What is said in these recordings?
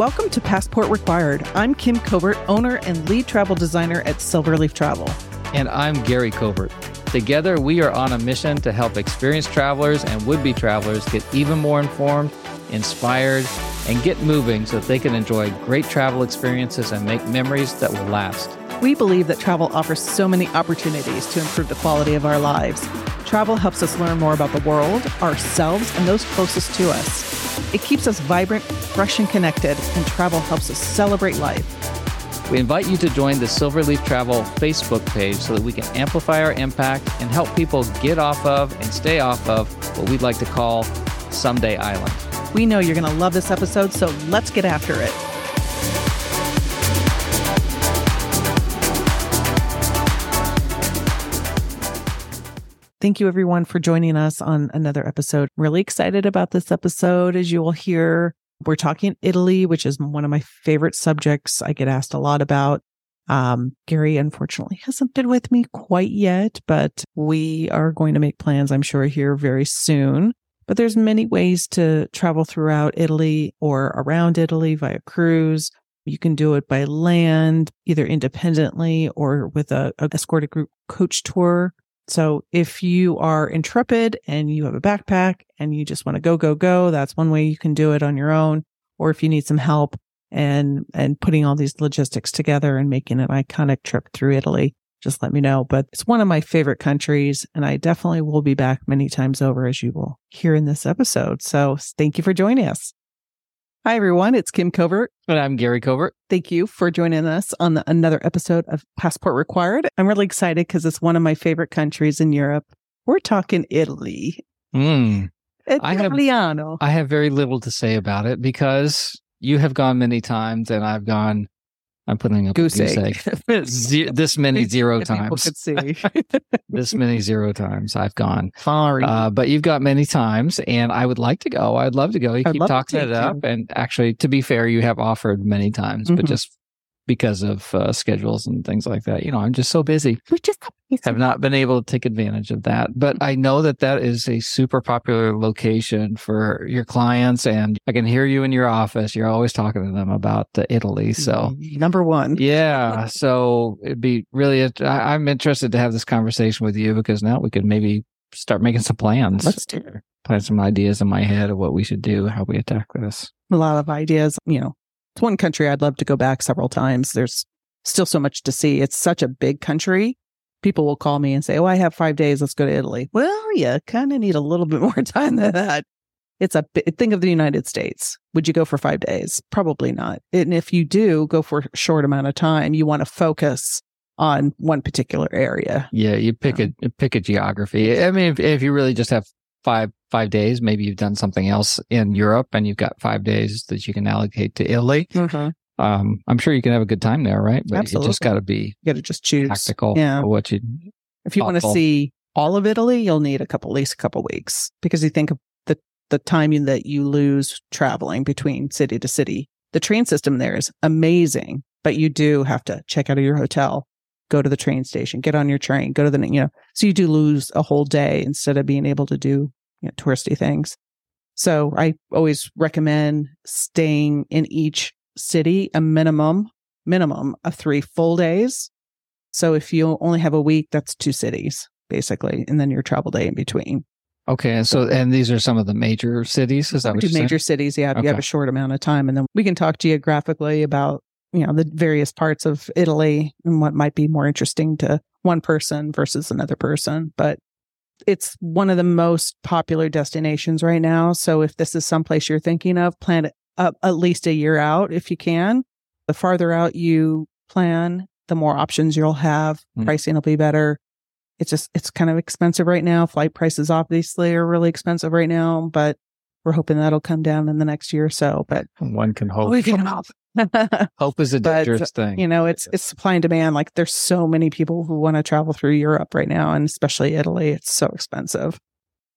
Welcome to Passport Required. I'm Kim Covert, owner and lead travel designer at Silverleaf Travel. And I'm Gary Covert. Together, we are on a mission to help experienced travelers and would-be travelers get even more informed, inspired, and get moving so that they can enjoy great travel experiences and make memories that will last. We believe that travel offers so many opportunities to improve the quality of our lives. Travel helps us learn more about the world, ourselves, and those closest to us. It keeps us vibrant, fresh, and connected, and travel helps us celebrate life. We invite you to join the Silverleaf Travel Facebook page so that we can amplify our impact and help people get off of and stay off of what we'd like to call Someday Island. We know you're going to love this episode, so let's get after it. Thank you, everyone, for joining us on another episode. Really excited about this episode. As you will hear, we're talking Italy, which is one of my favorite subjects I get asked a lot about. Gary, unfortunately, hasn't been with me quite yet, but we are going to make plans, I'm sure, here very soon. But there's many ways to travel throughout Italy or around Italy via cruise. You can do it by land, either independently or with an escorted group coach tour. So if you are intrepid and you have a backpack and you just want to go, that's one way you can do it on your own. Or if you need some help and putting all these logistics together and making an iconic trip through Italy, just let me know. But it's one of my favorite countries, and I definitely will be back many times over, as you will hear in this episode. So thank you for joining us. Hi, everyone. It's Kim Covert. And I'm Gary Covert. Thank you for joining us on another episode of Passport Required. I'm really excited because it's one of my favorite countries in Europe. We're talking Italy. Italiano. I have very little to say about it because you have gone many times and I've gone, I'm putting up goose egg. This many zero times. People could see. This many zero times I've gone. Sorry. But you've got many times, and I would like to go. I'd love to go. You keep talking it up. And actually, to be fair, you have offered many times, but just because of schedules and things like that, I'm just so busy. We just have not been able to take advantage of that. But I know that is a super popular location for your clients, and I can hear you in your office. You're always talking to them about Italy. So number one. Yeah. So it'd be really, I'm interested to have this conversation with you because now we could maybe start making some plans. Let's do it. Plan some ideas in my head of what we should do, how we attack this. A lot of ideas, It's one country I'd love to go back several times. There's still so much to see. It's such a big country. People will call me and say, I have 5 days. Let's go to Italy. Well, you kind of need a little bit more time than that. It's think of the United States. Would you go for 5 days? Probably not. And if you do go for a short amount of time, you want to focus on one particular area. Yeah, you pick a geography. I mean, if you really just have five days, maybe you've done something else in Europe and you've got 5 days that you can allocate to Italy. I'm sure you can have a good time there, right? But absolutely. You just got to be just choose tactical. Yeah. If you want to see all of Italy, you'll need at least a couple weeks, because you think of the time that you lose traveling between city to city. The train system there is amazing, but you do have to check out of your hotel, go to the train station, get on your train, go to so you do lose a whole day instead of being able to do touristy things. So I always recommend staying in each city a minimum of 3 full days. So if you only have a week, that's 2 cities, basically, and then your travel day in between. Okay. And so these are some of the major cities? Is that what you're saying? Major cities, yeah. Okay. You have a short amount of time, and then we can talk geographically about the various parts of Italy and what might be more interesting to one person versus another person. But it's one of the most popular destinations right now. So if this is someplace you're thinking of, plan it up at least a year out if you can. The farther out you plan, the more options you'll have. Pricing will be better. It's kind of expensive right now. Flight prices obviously are really expensive right now, but we're hoping that'll come down in the next year or so. But one can hope. We can hope. Hope is a dangerous thing. It's supply and demand. Like, there's so many people who want to travel through Europe right now, and especially Italy. It's so expensive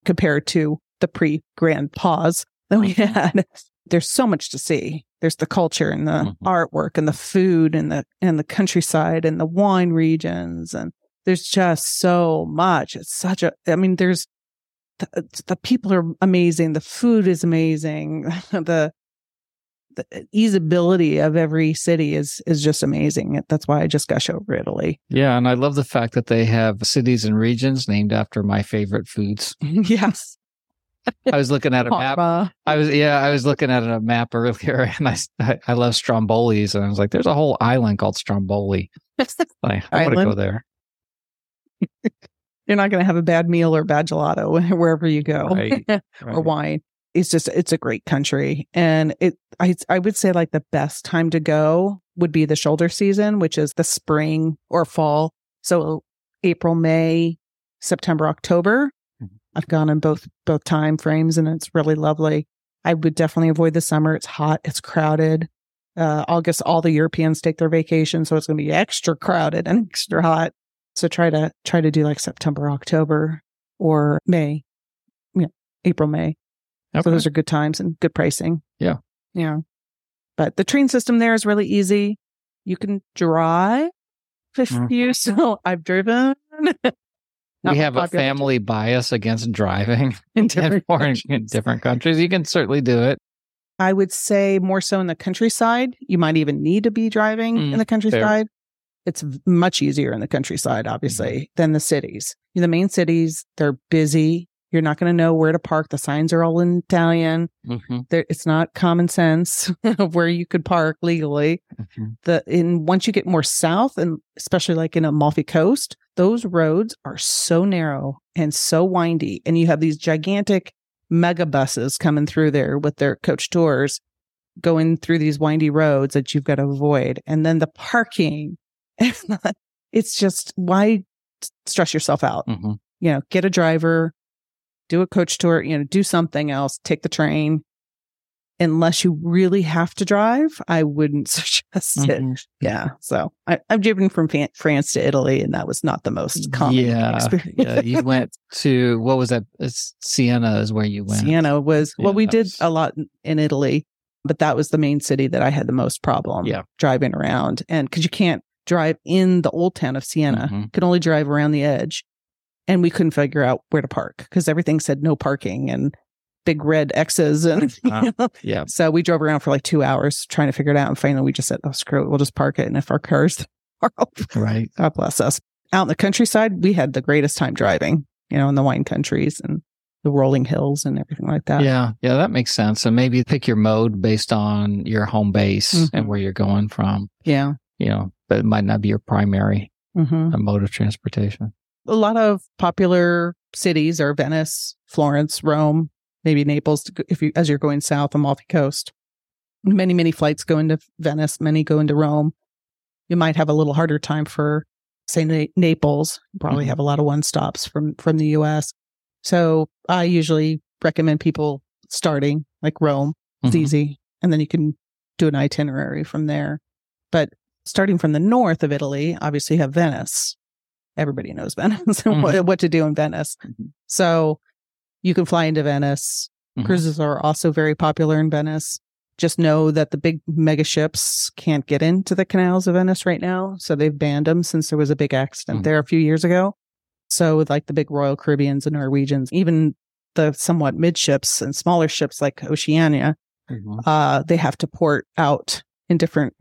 compared to the pre-grand pause that we had. There's so much to see. There's the culture and the artwork and the food and the countryside and the wine regions, and there's just so much. It's such a. I mean, there's the people are amazing. The food is amazing. the the easeability of every city is just amazing. That's why I just gush over Italy. Yeah, and I love the fact that they have cities and regions named after my favorite foods. Yes. I was looking at a map. I was looking at a map earlier, and I love Stromboli's, and I was like, "There's a whole island called Stromboli. I want to go there." You're not going to have a bad meal or bad gelato wherever you go, right. Or wine. It's a great country, and I would say like the best time to go would be the shoulder season, which is the spring or fall. So April, May, September, October. I've gone in both time frames, and it's really lovely. I would definitely avoid the summer. It's hot. It's crowded. August, all the Europeans take their vacation, so it's going to be extra crowded and extra hot. So try to do like September, October, or May, April, May. Okay. So those are good times and good pricing. Yeah. Yeah. But the train system there is really easy. You can drive if you still. I've driven. We have a family bias against driving in different countries. You can certainly do it. I would say more so in the countryside. You might even need to be driving in the countryside. Fair. It's much easier in the countryside, obviously, than the cities. The main cities, they're busy. You're not going to know where to park. The signs are all in Italian. Mm-hmm. It's not common sense of where you could park legally. Mm-hmm. Once you get more south, and especially like in Amalfi Coast, those roads are so narrow and so windy. And you have these gigantic mega buses coming through there with their coach tours going through these windy roads that you've got to avoid. And then the parking. It's just, why stress yourself out? Mm-hmm. Get a driver. Do a coach tour, do something else, take the train. Unless you really have to drive, I wouldn't suggest it. Yeah. So I've driven from France to Italy, and that was not the most common experience. Yeah. You went to, what was that? Siena is where you went. Siena was, we did a lot in Italy, but that was the main city that I had the most problem driving around. And because you can't drive in the old town of Siena, you can only drive around the edge. And we couldn't figure out where to park because everything said no parking and big red X's. And so we drove around for like 2 hours trying to figure it out. And finally, we just said, oh, screw it. We'll just park it. And if our cars are open, right. God bless us. Out in the countryside, we had the greatest time driving, in the wine countries and the rolling hills and everything like that. Yeah. Yeah, that makes sense. And maybe pick your mode based on your home base and where you're going from. Yeah. But it might not be your primary mode of transportation. A lot of popular cities are Venice, Florence, Rome, maybe Naples, as you're going south, Amalfi Coast. Many, many flights go into Venice, many go into Rome. You might have a little harder time for, say, Naples. You probably have a lot of one-stops from the U.S. So I usually recommend people starting, like Rome. It's easy. And then you can do an itinerary from there. But starting from the north of Italy, obviously you have Venice. Everybody knows Venice and what to do in Venice. So you can fly into Venice. Cruises are also very popular in Venice. Just know that the big mega ships can't get into the canals of Venice right now. So they've banned them since there was a big accident there a few years ago. So with like the big Royal Caribbeans and Norwegians, even the somewhat midships and smaller ships like Oceania, they have to port out in different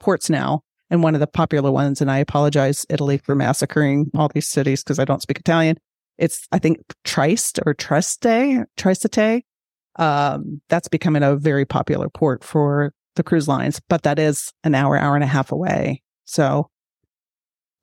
ports now. And one of the popular ones, and I apologize, Italy, for massacring all these cities because I don't speak Italian. It's, I think, Triste. That's becoming a very popular port for the cruise lines, but that is an hour and a half away. So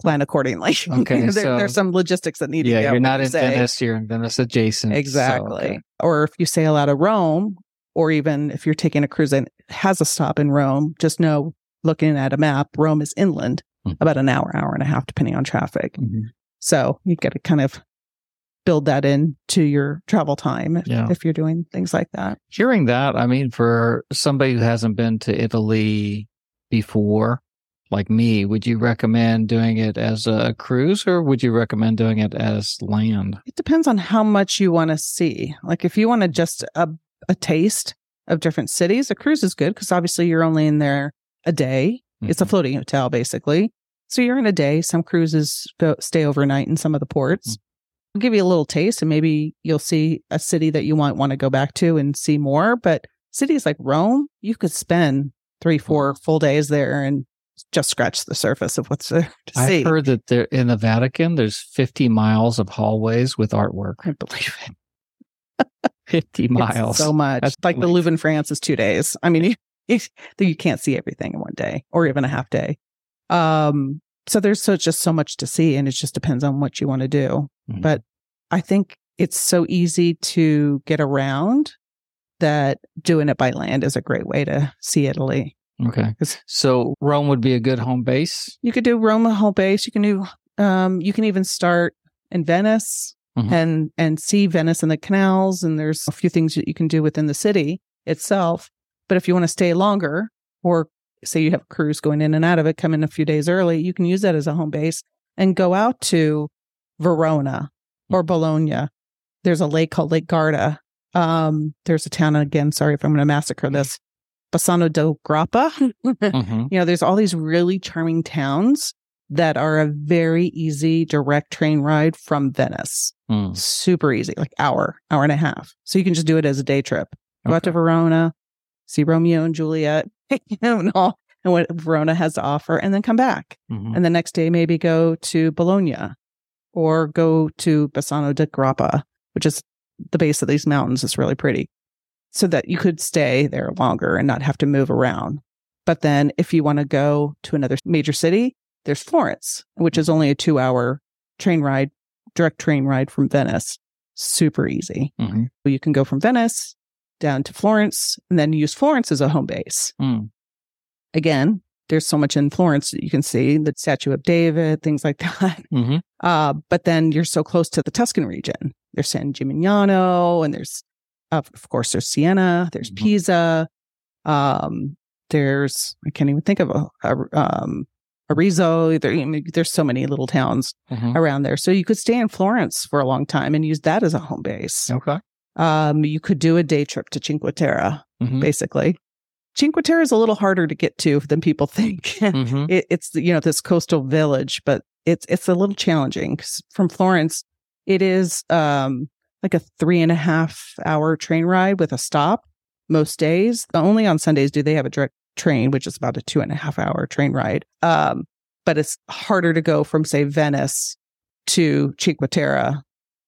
plan accordingly. Okay, there's some logistics that need to be. Yeah, you're not in Venice, you're in Venice adjacent. Exactly. So, Or if you sail out of Rome, or even if you're taking a cruise and has a stop in Rome, just know, looking at a map, Rome is inland about an hour and a half, depending on traffic. So you got to kind of build that into your travel time if you're doing things like that. Hearing that, I mean, for somebody who hasn't been to Italy before, like me, would you recommend doing it as a cruise or would you recommend doing it as land? It depends on how much you want to see. Like if you want to just a taste of different cities, a cruise is good because obviously you're only in there a day. It's a floating hotel, basically. So you're in a day. Some cruises stay overnight in some of the ports. I'll give you a little taste and maybe you'll see a city that you want to go back to and see more. But cities like Rome, you could spend 3-4 full days there and just scratch the surface of what's there to see. I've heard that there in the Vatican, there's 50 miles of hallways with artwork. I believe it. 50 miles. It's so much. That's like the Louvre in France is 2 days. I mean, you can't see everything in one day or even a half day. So there's just so much to see, and it just depends on what you want to do. Mm-hmm. But I think it's so easy to get around that doing it by land is a great way to see Italy. Okay. So Rome would be a good home base? You could do Rome a home base. You can do, you can even start in Venice and see Venice and the canals. And there's a few things that you can do within the city itself. But if you want to stay longer, or say you have a cruise going in and out of it, come in a few days early, you can use that as a home base and go out to Verona or Bologna. There's a lake called Lake Garda. There's a town, and again, sorry if I'm going to massacre this, Bassano del Grappa. You know, there's all these really charming towns that are a very easy direct train ride from Venice. Super easy, like hour and a half. So you can just do it as a day trip. Go out to Verona, see Romeo and Juliet, and all, and what Verona has to offer, and then come back. And the next day, maybe go to Bologna or go to Bassano del Grappa, which is the base of these mountains. It's really pretty. So that you could stay there longer and not have to move around. But then if you want to go to another major city, there's Florence, which is only a 2-hour train ride, direct train ride from Venice. Super easy. You can go from Venice down to Florence and then use Florence as a home base. Again, there's so much in Florence that you can see, the Statue of David, things like that. But then you're so close to the Tuscan region. There's San Gimignano, and there's of course, there's Siena, there's Pisa, there's, I can't even think of Arezzo. There's so many little towns around there. So you could stay in Florence for a long time and use that as a home base. You could do a day trip to Cinque Terre, basically. Cinque Terre is a little harder to get to than people think. It's, you know, this coastal village, but it's a little challenging. 'Cause from Florence, it is... like a 3.5-hour train ride with a stop most days. Only on Sundays do they have a direct train, which is about a 2.5-hour train ride. But it's harder to go from, say, Venice to Cinque Terre.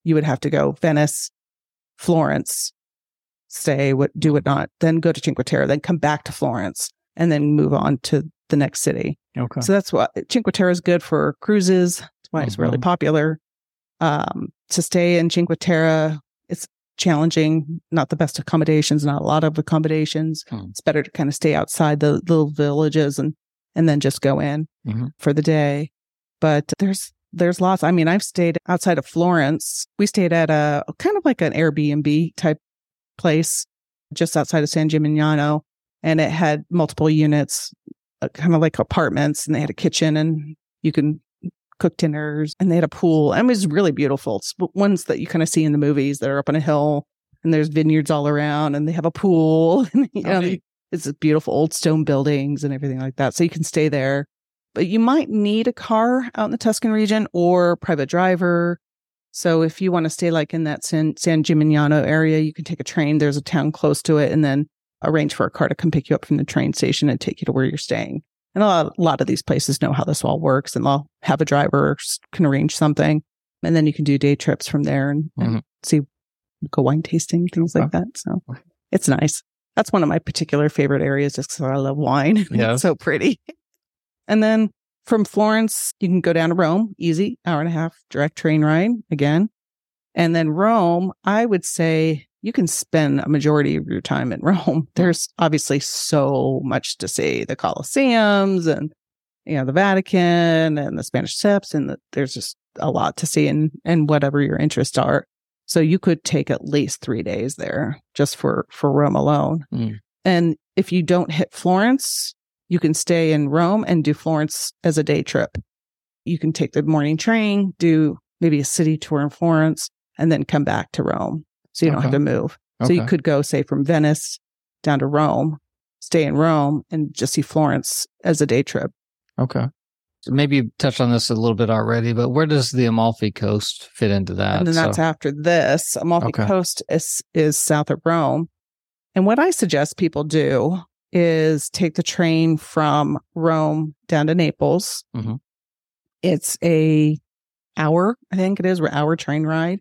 You would have to go Venice, Florence, stay, do what not, then go to Cinque Terre, then come back to Florence, and then move on to the next city. Okay. So that's why Cinque Terre is good for cruises. That's why it's really popular. To stay in Cinque Terre, it's challenging, not the best accommodations, not a lot of accommodations. It's better to kind of stay outside the little villages and then just go in for the day. But there's lots. I mean, I've stayed outside of Florence. We stayed at a kind of like an Airbnb type place just outside of San Gimignano, and it had multiple units, kind of like apartments, and they had a kitchen, and you can cook dinners, and they had a pool, and it was really beautiful. It's ones that you kind of see in the movies that are up on a hill, and there's vineyards all around, and they have a pool, and it's beautiful old stone buildings and everything like that. So you can stay there, but you might need a car out in the Tuscan region or private driver. So if you want to stay like in that San Gimignano area, you can take a train. There's a town close to it, and then arrange for a car to come pick you up from the train station and take you to where you're staying. And a lot of these places know how this all works, and they'll have a driver, can arrange something, and then you can do day trips from there and see, go wine tasting, things like that. So it's nice. That's one of my particular favorite areas just because I love wine. Yeah. It's so pretty. And then from Florence, you can go down to Rome, easy, 1.5-hour direct train ride again. And then Rome, I would say you can spend a majority of your time in Rome. There's obviously so much to see. The Colosseums and, you know, the Vatican and the Spanish Steps. And there's just a lot to see and whatever your interests are. So you could take at least 3 days there just for Rome alone. And if you don't hit Florence, you can stay in Rome and do Florence as a day trip. You can take the morning train, do maybe a city tour in Florence, and then come back to Rome. So you don't have to move. So you could go, say, from Venice down to Rome, stay in Rome, and just see Florence as a day trip. Okay. So maybe you touched on this a little bit already, but where does the Amalfi Coast fit into that? And then that's after this. Amalfi Coast is south of Rome. And what I suggest people do is take the train from Rome down to Naples. Mm-hmm. It's an hour, I think it is, an hour train ride.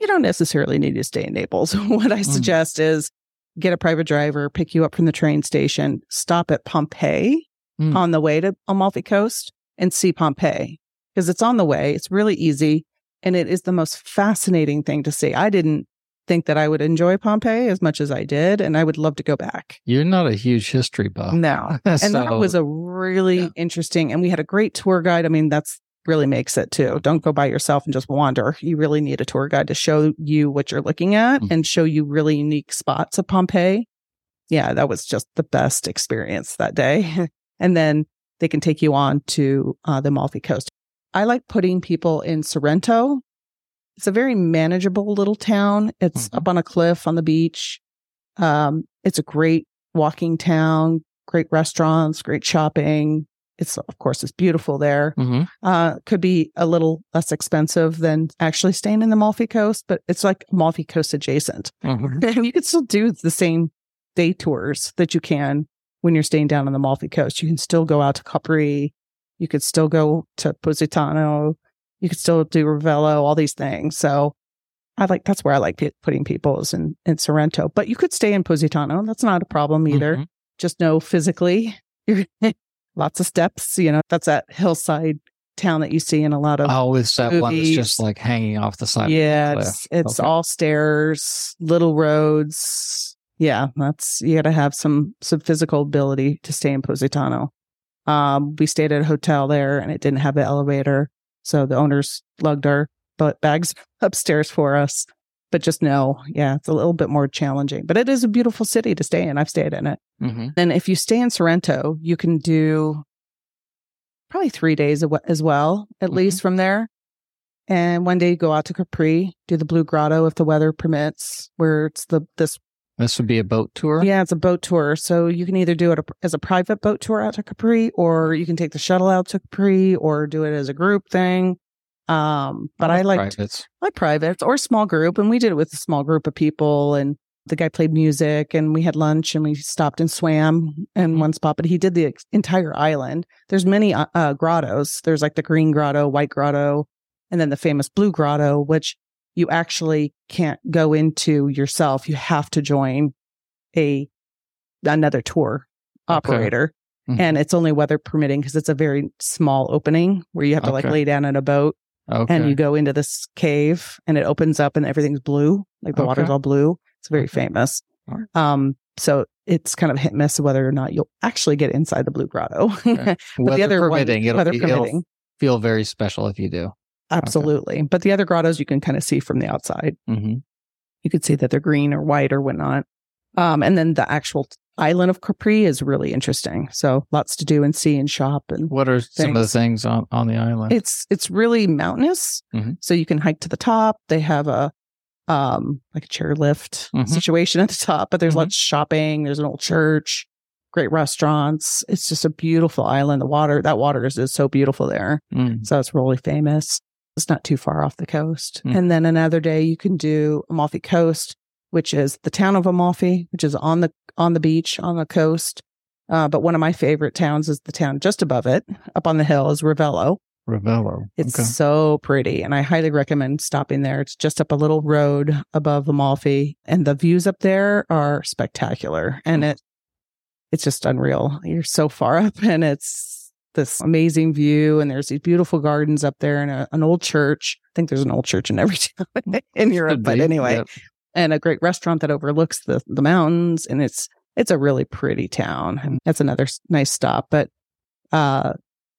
You don't necessarily need to stay in Naples. What I suggest is get a private driver, pick you up from the train station, stop at Pompeii on the way to Amalfi Coast and see Pompeii because it's on the way. It's really easy. And it is the most fascinating thing to see. I didn't think that I would enjoy Pompeii as much as I did. And I would love to go back. You're not a huge history buff. No. And so, that was a really interesting, and we had a great tour guide. I mean, that's really makes it too. Don't go by yourself and just wander. You really need a tour guide to show you what you're looking at and show you really unique spots of Pompeii. Yeah, that was just the best experience that day. And then they can take you on to the Amalfi Coast. I like putting people in Sorrento. It's a very manageable little town. It's up on a cliff on the beach. It's a great walking town, great restaurants, great shopping. It's, of course, it's beautiful there. Could be a little less expensive than actually staying in the Amalfi Coast, but it's like Amalfi Coast adjacent. And you could still do the same day tours that you can when you're staying down on the Amalfi Coast. You can still go out to Capri. You could still go to Positano. You could still do Ravello, all these things. So I like, that's where I like putting people is in Sorrento. But you could stay in Positano. That's not a problem either. Just know physically you're lots of steps, you know, that's that hillside town that you see in a lot of movies. That one that's just like hanging off the side. Yeah, it's all stairs, little roads. Yeah, that's, you got to have some physical ability to stay in Positano. We stayed at a hotel there and it didn't have an elevator. So the owners lugged our bags upstairs for us. But just know, yeah, it's a little bit more challenging. But it is a beautiful city to stay in. I've stayed in it. And if you stay in Sorrento, you can do probably 3 days as well, at least from there. And one day you go out to Capri, do the Blue Grotto if the weather permits, where it's This would be a boat tour? Yeah, it's a boat tour. So you can either do it as a private boat tour out to Capri, or you can take the shuttle out to Capri, or do it as a group thing. But I like private or small group. And we did it with a small group of people, and the guy played music and we had lunch and we stopped and swam in one spot, but he did the entire island. There's many grottos. There's like the Green Grotto, White Grotto, and then the famous Blue Grotto, which you actually can't go into yourself. You have to join another tour operator. And it's only weather permitting because it's a very small opening where you have to like lay down in a boat. And you go into this cave and it opens up and everything's blue, like the water's all blue. It's very famous. So it's kind of hit and miss whether or not you'll actually get inside the Blue Grotto. But the other permitting, it'll feel very special if you do. Absolutely. Okay. But the other grottos you can kind of see from the outside. You could see that they're green or white or whatnot. And then the actual island of Capri is really interesting. So lots to do and see and shop. And what are some of the things on the island? It's really mountainous. So you can hike to the top. They have a like a chairlift situation at the top, but there's lots of shopping. There's an old church, great restaurants. It's just a beautiful island. The water, that water is so beautiful there. So it's really famous. It's not too far off the coast. And then another day you can do Amalfi Coast, which is the town of Amalfi, which is on the beach, on the coast. But one of my favorite towns is the town just above it, up on the hill, is Ravello. It's so pretty. And I highly recommend stopping there. It's just up a little road above Amalfi. And the views up there are spectacular. And it's just unreal. You're so far up and it's this amazing view. And there's these beautiful gardens up there and an old church. I think there's an old church in every town in Europe. But anyway... Yep. And a great restaurant that overlooks the mountains. And it's a really pretty town. And that's another nice stop. But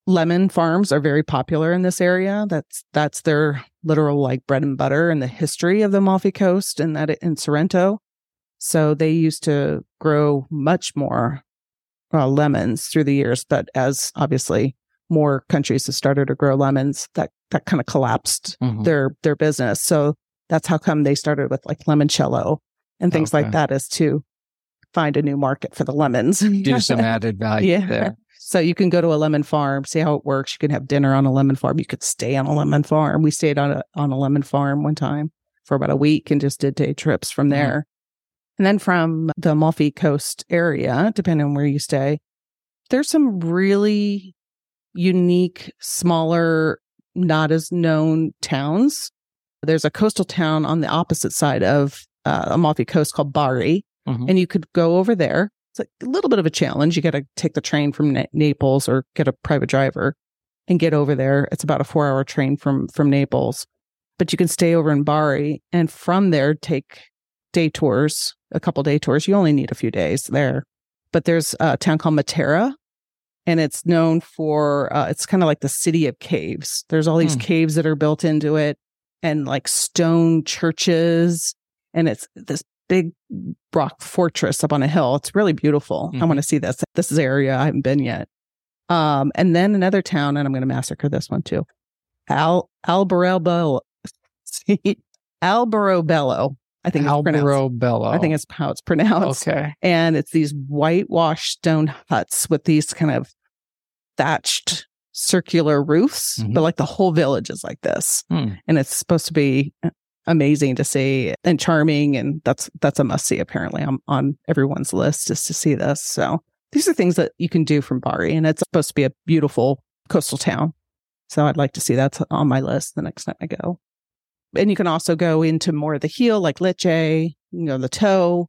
lemon farms are very popular in this area. That's their literal like bread and butter and the history of the Amalfi Coast and that in Sorrento. So they used to grow much more lemons through the years. But as obviously more countries have started to grow lemons, that kind of collapsed their business. So that's how come they started with like limoncello and things like that, is to find a new market for the lemons. Do some added value there. So you can go to a lemon farm, see how it works. You can have dinner on a lemon farm. You could stay on a lemon farm. We stayed on a lemon farm one time for about a week and just did day trips from there. And then from the Amalfi Coast area, depending on where you stay, there's some really unique, smaller, not as known towns. There's a coastal town on the opposite side of Amalfi Coast called Bari, and you could go over there. It's like a little bit of a challenge. You got to take the train from Naples or get a private driver and get over there. It's about a 4-hour train from Naples, but you can stay over in Bari and from there take day tours, a couple day tours. You only need a few days there. But there's a town called Matera, and it's known for, it's kind of like the city of caves. There's all these caves that are built into it and like stone churches. And it's this big rock fortress up on a hill. It's really beautiful. I want to see this. This is an area I haven't been yet. And then another town, and I'm going to massacre this one too. Alberobello. See, Alberobello. I think Alberobello. I think it's how it's pronounced. Okay. And it's these whitewashed stone huts with these kind of thatched circular roofs, but like the whole village is like this. And it's supposed to be amazing to see and charming, and that's a must see. Apparently, I'm on everyone's list just to see this. So these are things that you can do from Bari, and it's supposed to be a beautiful coastal town. So I'd like to see that's on my list the next time I go. And you can also go into more of the heel, like Lecce, you know, the toe.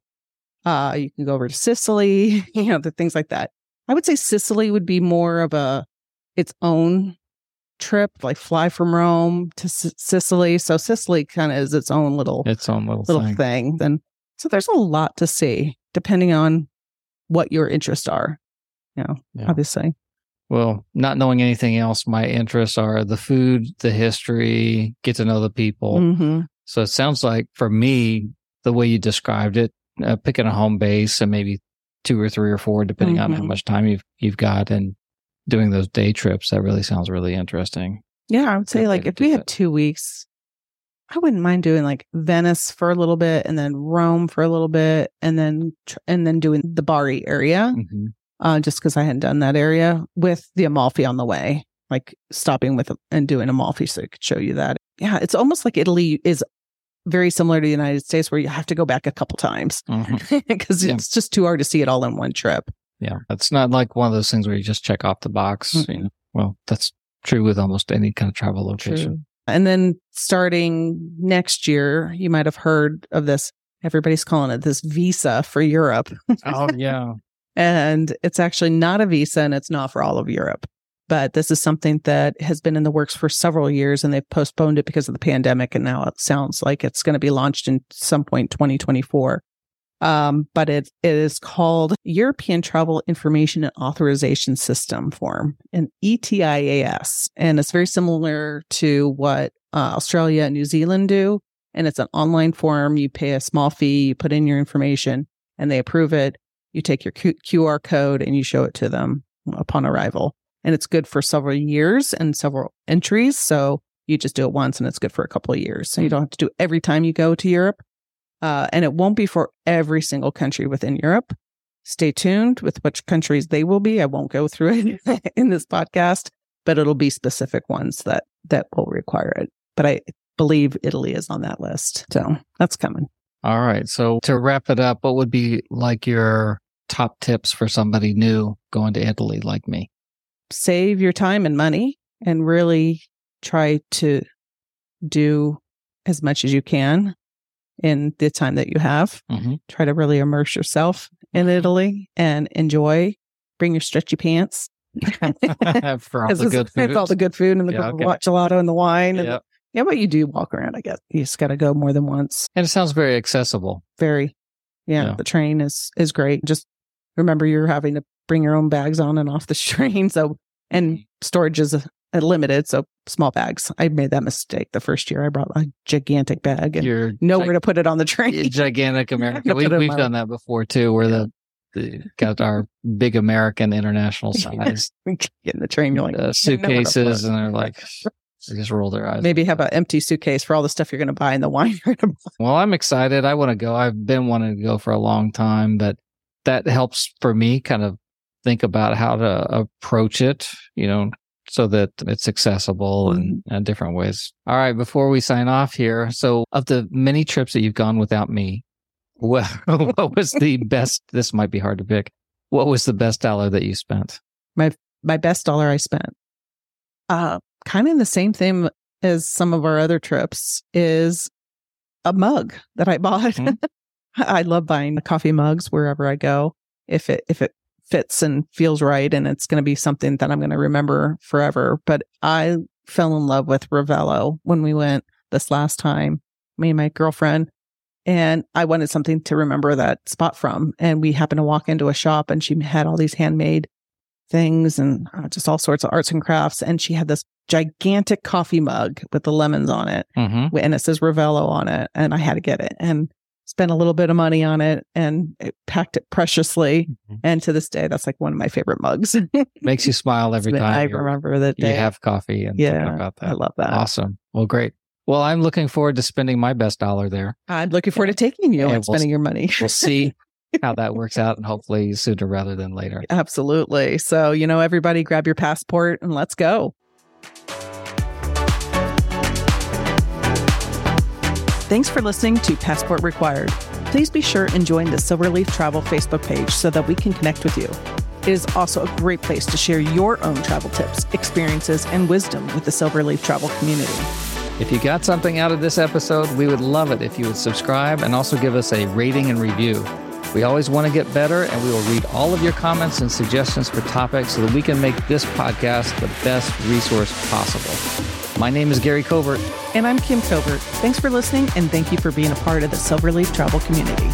You can go over to Sicily, you know, the things like that. I would say Sicily would be more of its own trip, like fly from Rome to Sicily. So Sicily kind of is its own little thing. And so there's a lot to see, depending on what your interests are, you know, obviously. Well, not knowing anything else, my interests are the food, the history, get to know the people. So it sounds like for me, the way you described it, picking a home base and maybe 2 or 3 or 4, depending on how much time you've got, and doing those day trips, that really sounds really interesting. Yeah, I would say like if we had 2 weeks, I wouldn't mind doing like Venice for a little bit and then Rome for a little bit and then doing the Bari area. Just because I hadn't done that area, with the Amalfi on the way, like stopping with and doing Amalfi so it could show you that. Yeah, it's almost like Italy is very similar to the United States where you have to go back a couple times because it's just too hard to see it all in one trip. Yeah, it's not like one of those things where you just check off the box. You know? Well, that's true with almost any kind of travel location. True. And then starting next year, you might have heard of this. Everybody's calling it this visa for Europe. Oh, yeah. And it's actually not a visa, and it's not for all of Europe. But this is something that has been in the works for several years, and they've postponed it because of the pandemic. And now it sounds like it's going to be launched in some point 2024. But it is called European Travel Information and Authorization System form, an ETIAS. And it's very similar to what Australia and New Zealand do. And it's an online form. You pay a small fee, you put in your information, and they approve it. You take your QR code and you show it to them upon arrival. And it's good for several years and several entries. So you just do it once and it's good for a couple of years. So you don't have to do it every time you go to Europe. And it won't be for every single country within Europe. Stay tuned with which countries they will be. I won't go through it in this podcast, but it'll be specific ones that will require it. But I believe Italy is on that list. So that's coming. All right. So to wrap it up, what would be like your top tips for somebody new going to Italy like me? Save your time and money and really try to do as much as you can in the time that you have. Try to really immerse yourself in Italy and enjoy. Bring your stretchy pants. For all the good food. It's all the good food and the gelato and the wine. And yeah, but you do walk around, I guess. You just got to go more than once. And it sounds very accessible. Very. Yeah. The train is great. Just remember you're having to bring your own bags on and off the train. So, and storage is limited. So small bags. I made that mistake the first year. I brought a gigantic bag and nowhere to put it on the train. Gigantic American. We've done that before too, where got our big American international size. Get in the train, you're like suitcases, and they're like, they just roll their eyes. Maybe have an empty suitcase for all the stuff you're going to buy and the wine you're going to buy. Well, I'm excited. I want to go. I've been wanting to go for a long time, but that helps for me kind of think about how to approach it, you know, so that it's accessible in different ways. All right. Before we sign off here, so of the many trips that you've gone without me, Well, what was the best? This might be hard to pick. What was the best dollar that you spent? My best dollar I spent, kind of the same thing as some of our other trips, is a mug that I bought. Mm-hmm. I love buying coffee mugs wherever I go. If it fits and feels right, and it's going to be something that I'm going to remember forever. But I fell in love with Ravello when we went this last time, me and my girlfriend. And I wanted something to remember that spot from. And we happened to walk into a shop, and she had all these handmade things and just all sorts of arts and crafts. And she had this gigantic coffee mug with the lemons on it. Mm-hmm. And it says Ravello on it. And I had to get it and spent a little bit of money on it, and it packed it preciously. Mm-hmm. And to this day, that's like one of my favorite mugs. Makes you smile every time. I remember that day. You have coffee and think about that. I love that. Awesome. Well, great. Well, I'm looking forward to spending my best dollar there. I'm looking forward to taking you and spending your money. We'll see how that works out, and hopefully sooner rather than later. Absolutely. So, everybody grab your passport and let's go. Thanks for listening to Passport Required. Please be sure and join the Silverleaf Travel Facebook page so that we can connect with you. It is also a great place to share your own travel tips, experiences, and wisdom with the Silverleaf Travel community. If you got something out of this episode, we would love it if you would subscribe and also give us a rating and review. We always want to get better, and we will read all of your comments and suggestions for topics so that we can make this podcast the best resource possible. My name is Gary Covert. And I'm Kim Covert. Thanks for listening, and thank you for being a part of the Silverleaf Travel community.